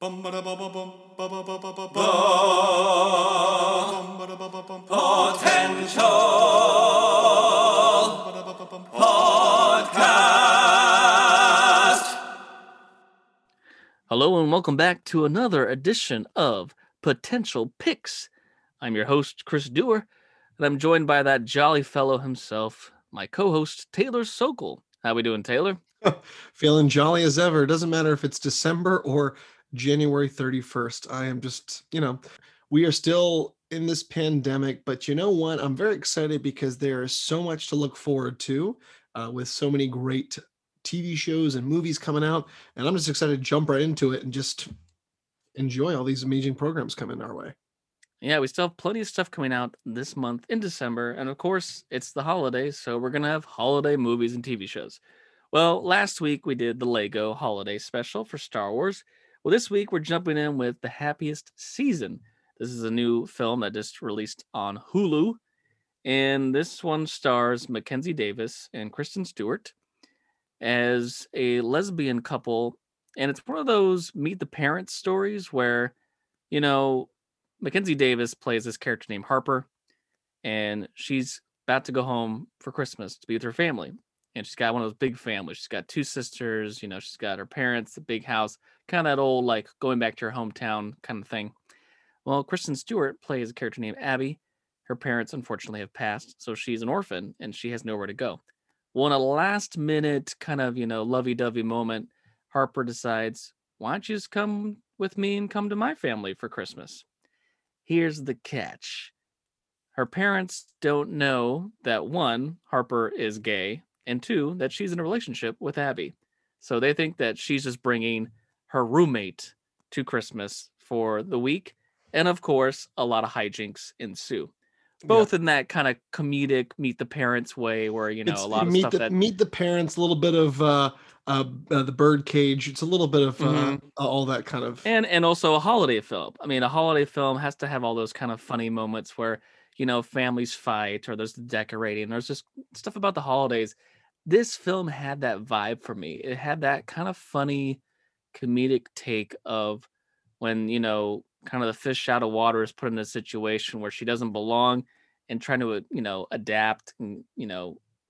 Potential Podcast. Hello and welcome back to another edition of Potential Picks. I'm your host, Chris Dewar, and I'm joined by that jolly fellow himself, my co-host, Taylor Sokol. How we doing, Taylor? Feeling jolly as ever. It doesn't matter if it's December or January 31st. I am just, we are still in this pandemic, but you know what? I'm very excited because there is so much to look forward to with so many great TV shows and movies coming out. And I'm just excited to jump right into it and just enjoy all these amazing programs coming our way. Yeah, we still have plenty of stuff coming out this month in December. And of course, it's the holidays, so we're going to have holiday movies and TV shows. Well, last week we did the Lego holiday special for Star Wars. Well, this week we're jumping in with The Happiest Season. This is a new film that just released on Hulu. And this one stars Mackenzie Davis and Kristen Stewart as a lesbian couple. And it's one of those meet the parents stories where, Mackenzie Davis plays this character named Harper, and she's about to go home for Christmas to be with her family. And she's got one of those big families. She's got two sisters, she's got her parents, the big house, kind of that old, going back to her hometown kind of thing. Well, Kristen Stewart plays a character named Abby. Her parents, unfortunately, have passed, so she's an orphan, and she has nowhere to go. Well, in a last-minute kind of, lovey-dovey moment, Harper decides, why don't you just come with me and come to my family for Christmas? Here's the catch. Her parents don't know that, one, Harper is gay, and two, that she's in a relationship with Abby. So they think that she's just bringing her roommate to Christmas for the week. And of course, a lot of hijinks ensue. Both in that kind of comedic meet the parents way where, it's a lot of stuff that... Meet the parents, a little bit of the birdcage. It's a little bit of all that kind of... And also a holiday film. I mean, a holiday film has to have all those kind of funny moments where, families fight or there's the decorating. There's just stuff about the holidays. This film had that vibe for me. It had that kind of funny comedic take of when, kind of the fish out of water is put in a situation where she doesn't belong and trying to, adapt and,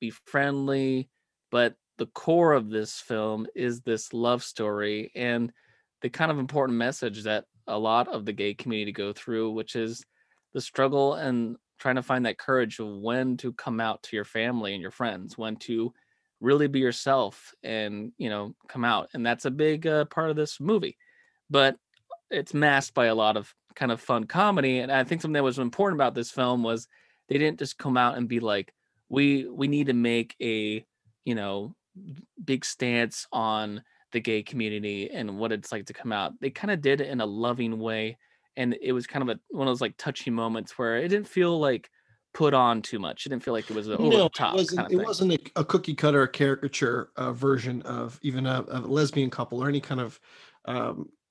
be friendly. But the core of this film is this love story and the kind of important message that a lot of the gay community go through, which is the struggle and trying to find that courage of when to come out to your family and your friends, when to really be yourself and, come out. And that's a big part of this movie, but it's masked by a lot of kind of fun comedy. And I think something that was important about this film was they didn't just come out and be like, we need to make a, big stance on the gay community and what it's like to come out. They kind of did it in a loving way. And it was kind of one of those touchy moments where it didn't feel like put on too much. It didn't feel like it was an over the top kind of thing. It wasn't a cookie cutter caricature version of even a lesbian couple or any kind of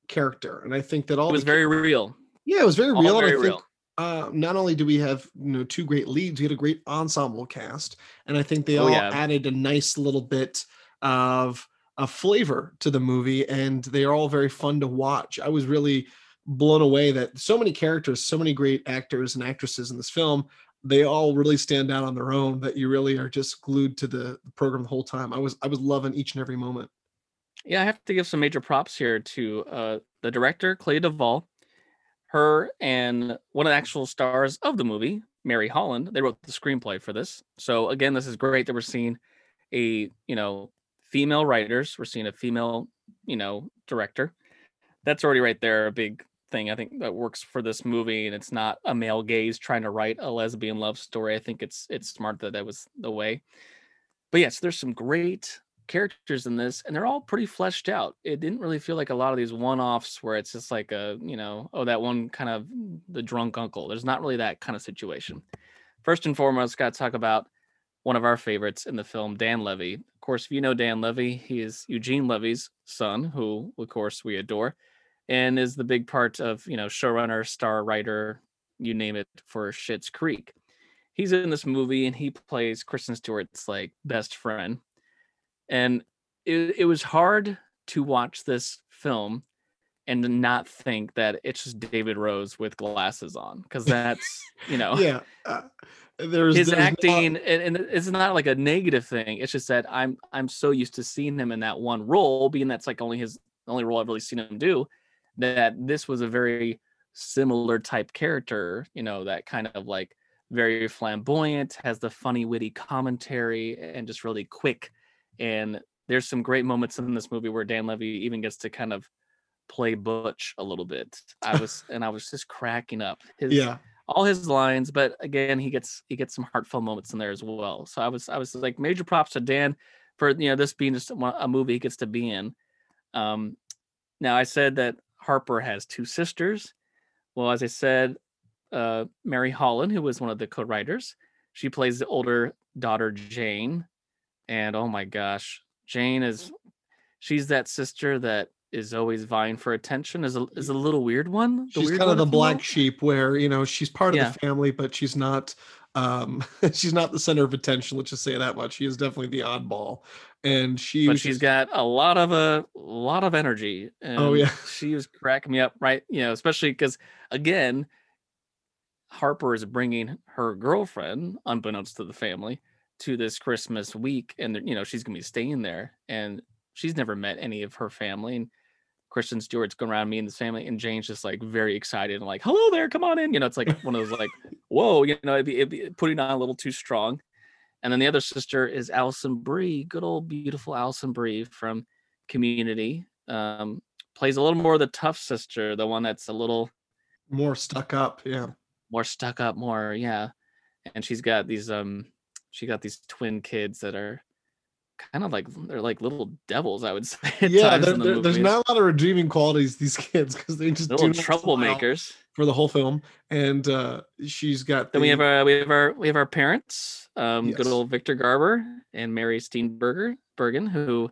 character. And I think that all it was very real. Yeah, it was very real. Very real. Not only do we have two great leads, we had a great ensemble cast, and I think they all added a nice little bit of a flavor to the movie, and they are all very fun to watch. I was really blown away that so many characters, so many great actors and actresses in this film, they all really stand out on their own, that you really are just glued to the program the whole time. I was loving each and every moment. Yeah, I have to give some major props here to the director, Clea DuVall, her and one of the actual stars of the movie, Mary Holland. They wrote the screenplay for this. So again, this is great that we're seeing a, female writers. We're seeing a female, director. That's already right there, a big thing I think that works for this movie, and it's not a male gaze trying to write a lesbian love story. I think it's smart that was the way. But yes, there's some great characters in this, and they're all pretty fleshed out. It didn't really feel like a lot of these one-offs where it's just like a that one kind of the drunk uncle. There's not really that kind of situation. First and foremost, got to talk about one of our favorites in the film, Dan Levy. Of course, if you know Dan Levy, he is Eugene Levy's son, who of course we adore, and is the big part of, showrunner, star, writer, you name it, for Schitt's Creek. He's in this movie, and he plays Kristen Stewart's, best friend. And it was hard to watch this film and not think that it's just David Rose with glasses on, because that's, you know, yeah, there's acting, and it's not like a negative thing. It's just that I'm so used to seeing him in that one role, being that's like only his only role I've really seen him do, that this was a very similar type character, you know, that kind of like very flamboyant, has the funny, witty commentary, and just really quick. And there's some great moments in this movie where Dan Levy even gets to kind of play Butch a little bit. I was just cracking up all his lines, but again, he gets some heartfelt moments in there as well. So I was like, major props to Dan for, you know, this being just a movie he gets to be in. Now I said that Harper has two sisters. Well, as I said, Mary Holland, who was one of the co-writers, she plays the older daughter Jane, and oh my gosh, Jane she's that sister that is always vying for attention, is a little weird one. She's kind of the black sheep, where, you know, she's part of the family, but she's not the center of attention. Let's just say that much. She is definitely the oddball, and she's got a lot of energy. And she was cracking me up, right? You know, especially because again, Harper is bringing her girlfriend, unbeknownst to the family, to this Christmas week, and you know she's gonna be staying there, and she's never met any of her family. And Kristen Stewart's going around meeting this family, and Jane's just like very excited and like, hello there, come on in. You know, it's like one of those like, whoa, you know, it'd be putting on a little too strong. And then the other sister is Allison Brie, good old beautiful Allison Brie from Community. Plays a little more the tough sister, the one that's a little more stuck up, yeah. And she's got these she got these twin kids that are kind of like, they're like little devils, I would say. Yeah, there's not a lot of redeeming qualities these kids, because they just little troublemakers for the whole film. And she's got. Then we have our parents, good old Victor Garber and Mary Steenburgen, who,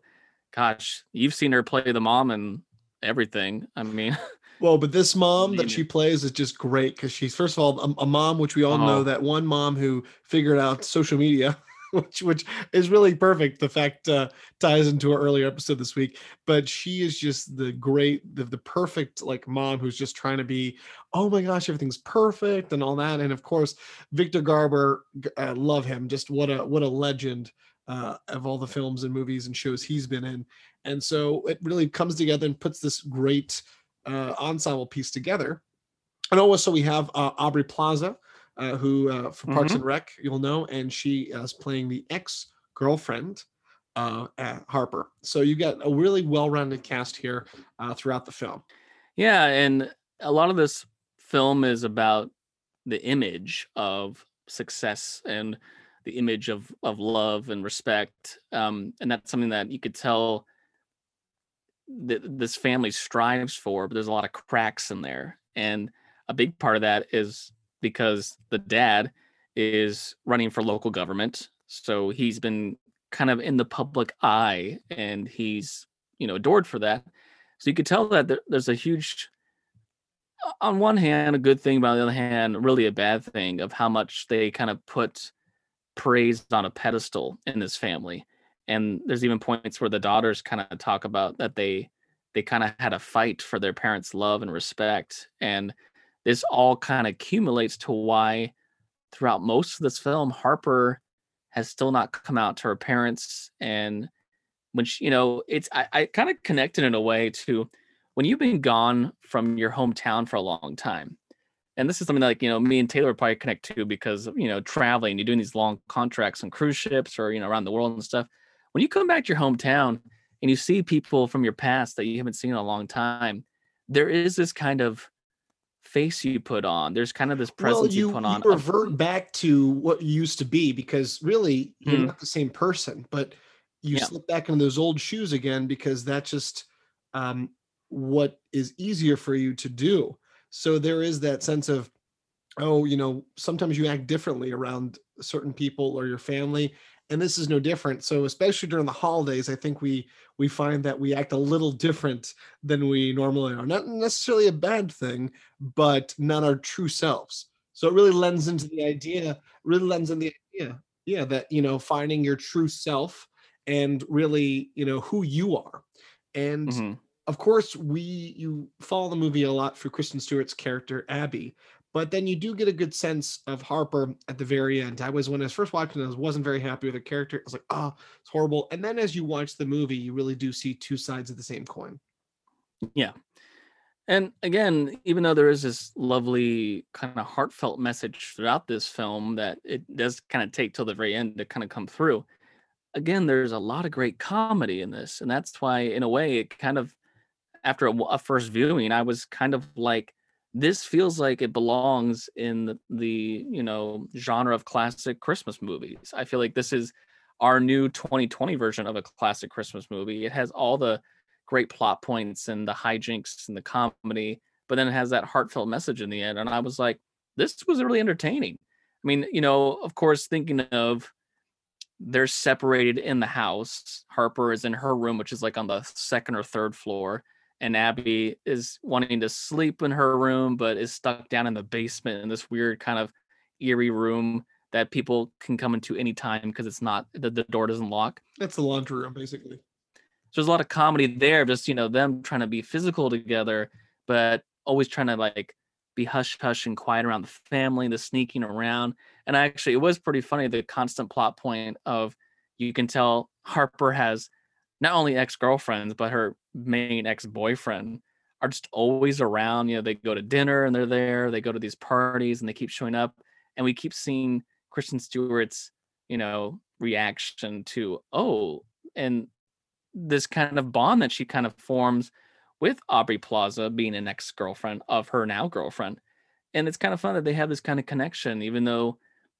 gosh, you've seen her play the mom and everything. I mean. Well, but this mom that she plays is just great, because she's, first of all, a mom, which we all know, that one mom who figured out social media, which is really perfect. The fact ties into our earlier episode this week, but she is just the perfect like mom who's just trying to be, oh my gosh, everything's perfect and all that. And of course, Victor Garber, I love him. Just what a legend. Of all the films and movies and shows he's been in. And so it really comes together and puts this great ensemble piece together. And also we have Aubrey Plaza, who for Parks and Rec, you'll know, and she is playing the ex-girlfriend at Harper. So you got a really well-rounded cast here throughout the film. Yeah, and a lot of this film is about the image of success and the image of love and respect, and that's something that you could tell that this family strives for, but there's a lot of cracks in there. And a big part of that is because the dad is running for local government, so he's been kind of in the public eye, and he's, you know, adored for that. So you could tell that there's a huge, on one hand a good thing, but on the other hand really a bad thing, of how much they kind of put praised on a pedestal in this family. And there's even points where the daughters kind of talk about that they kind of had a fight for their parents' love and respect. And this all kind of accumulates to why throughout most of this film, Harper has still not come out to her parents. And when she, you know, it's, I kind of connected in a way to when you've been gone from your hometown for a long time. And this is something that, like, you know, me and Taylor probably connect to, because, you know, traveling, you're doing these long contracts on cruise ships or, you know, around the world and stuff. When you come back to your hometown and you see people from your past that you haven't seen in a long time, there is this kind of face you put on. There's kind of this presence you put on. You revert back to what you used to be, because really you're not the same person, but you slip back into those old shoes again, because that's just what is easier for you to do. So there is that sense of, oh, you know, sometimes you act differently around certain people or your family, and this is no different. So especially during the holidays, I think we find that we act a little different than we normally are. Not necessarily a bad thing, but not our true selves. So it really lends into the idea, that, you know, finding your true self and really, you know, who you are. And of course, you follow the movie a lot through Kristen Stewart's character, Abby, but then you do get a good sense of Harper at the very end. When I was first watching this, I wasn't very happy with her character. I was like, oh, it's horrible. And then as you watch the movie, you really do see two sides of the same coin. Yeah. And again, even though there is this lovely kind of heartfelt message throughout this film that it does kind of take till the very end to kind of come through, again, there's a lot of great comedy in this. And that's why, in a way, it kind of, after a first viewing, I was kind of like, this feels like it belongs in the you know, genre of classic Christmas movies. I feel like this is our new 2020 version of a classic Christmas movie. It has all the great plot points and the hijinks and the comedy, but then it has that heartfelt message in the end. And I was like, this was really entertaining. I mean, you know, of course, thinking of they're separated in the house. Harper is in her room, which is like on the second or third floor. And Abby is wanting to sleep in her room, but is stuck down in the basement in this weird kind of eerie room that people can come into anytime because it's not, the door doesn't lock. That's the laundry room, basically. So there's a lot of comedy there, just, you know, them trying to be physical together, but always trying to like be hush hush and quiet around the family, the sneaking around. And actually, it was pretty funny, the constant plot point of, you can tell Harper has not only ex-girlfriends, but her main ex-boyfriend are just always around. You know, they go to dinner and they're there, they go to these parties and they keep showing up. And we keep seeing Kristen Stewart's, you know, reaction to, oh, and this kind of bond that she kind of forms with Aubrey Plaza being an ex-girlfriend of her now girlfriend. And it's kind of fun that they have this kind of connection, even though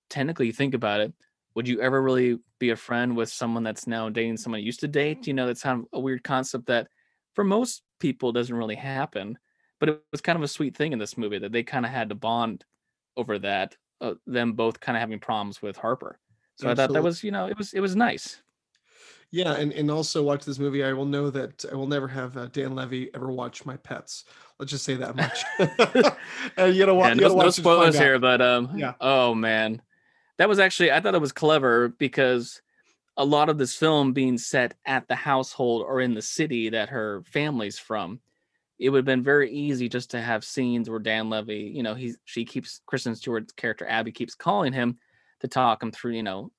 technically you think about it, would you ever really be a friend with someone that's now dating someone you used to date? You know, that's kind of a weird concept that for most people doesn't really happen, but it was kind of a sweet thing in this movie that they kind of had to bond over that, them both kind of having problems with Harper. So absolutely. I thought that was, you know, it was nice. Yeah, and also watch this movie. I will know that I will never have Dan Levy ever watch My Pets. Let's just say that much. And you know what? No spoilers here, but yeah. Oh man, that was actually, I thought it was clever because a lot of this film being set at the household or in the city that her family's from, it would have been very easy just to have scenes where Dan Levy, you know, she keeps, Kristen Stewart's character Abby keeps calling him to talk him through, you know,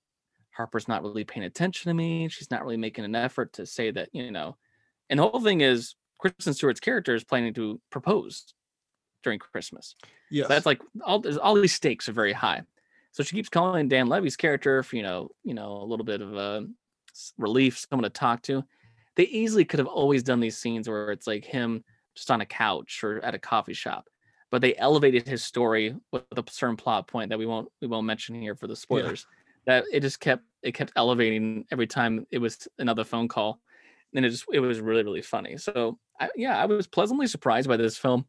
Harper's not really paying attention to me. She's not really making an effort to say that, you know, and the whole thing is Kristen Stewart's character is planning to propose during Christmas. Yeah. So that's like all these stakes are very high. So she keeps calling Dan Levy's character for, you know, a little bit of a relief, someone to talk to. They easily could have always done these scenes where it's like him just on a couch or at a coffee shop, but they elevated his story with a certain plot point that we won't mention here for the spoilers. Yeah. That it just kept elevating every time it was another phone call, and it was really, really funny. So I was pleasantly surprised by this film.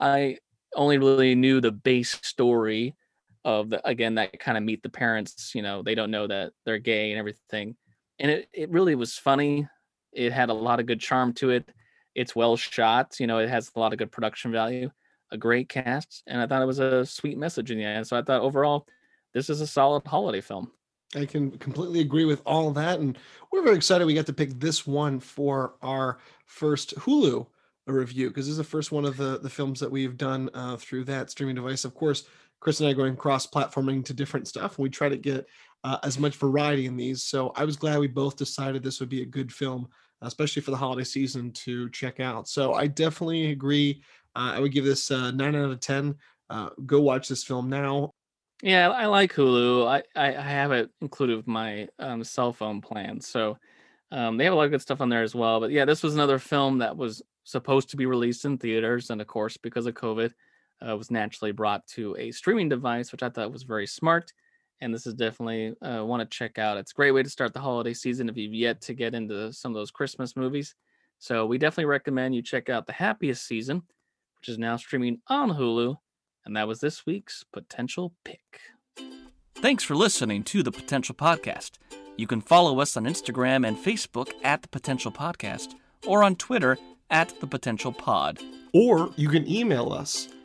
I only really knew the base story of that kind of meet the parents. You know, they don't know that they're gay and everything, and it really was funny. It had a lot of good charm to it. It's well shot. You know, it has a lot of good production value, a great cast, and I thought it was a sweet message in the end. So I thought overall, this is a solid holiday film. I can completely agree with all of that. And we're very excited we got to pick this one for our first Hulu review, because this is the first one of the films that we've done through that streaming device. Of course, Chris and I are going cross-platforming to different stuff. We try to get as much variety in these. So I was glad we both decided this would be a good film, especially for the holiday season, to check out. So I definitely agree. I would give this 9 out of 10. Go watch this film now. Yeah, I like Hulu. I have it included with my cell phone plan. So they have a lot of good stuff on there as well. But yeah, this was another film that was supposed to be released in theaters. And of course, because of COVID, was naturally brought to a streaming device, which I thought was very smart. And this is definitely one to check out. It's a great way to start the holiday season if you've yet to get into some of those Christmas movies. So we definitely recommend you check out The Happiest Season, which is now streaming on Hulu. And that was this week's Potential Pick. Thanks for listening to The Potential Podcast. You can follow us on Instagram and Facebook at The Potential Podcast, or on Twitter at The Potential Pod. Or you can email us.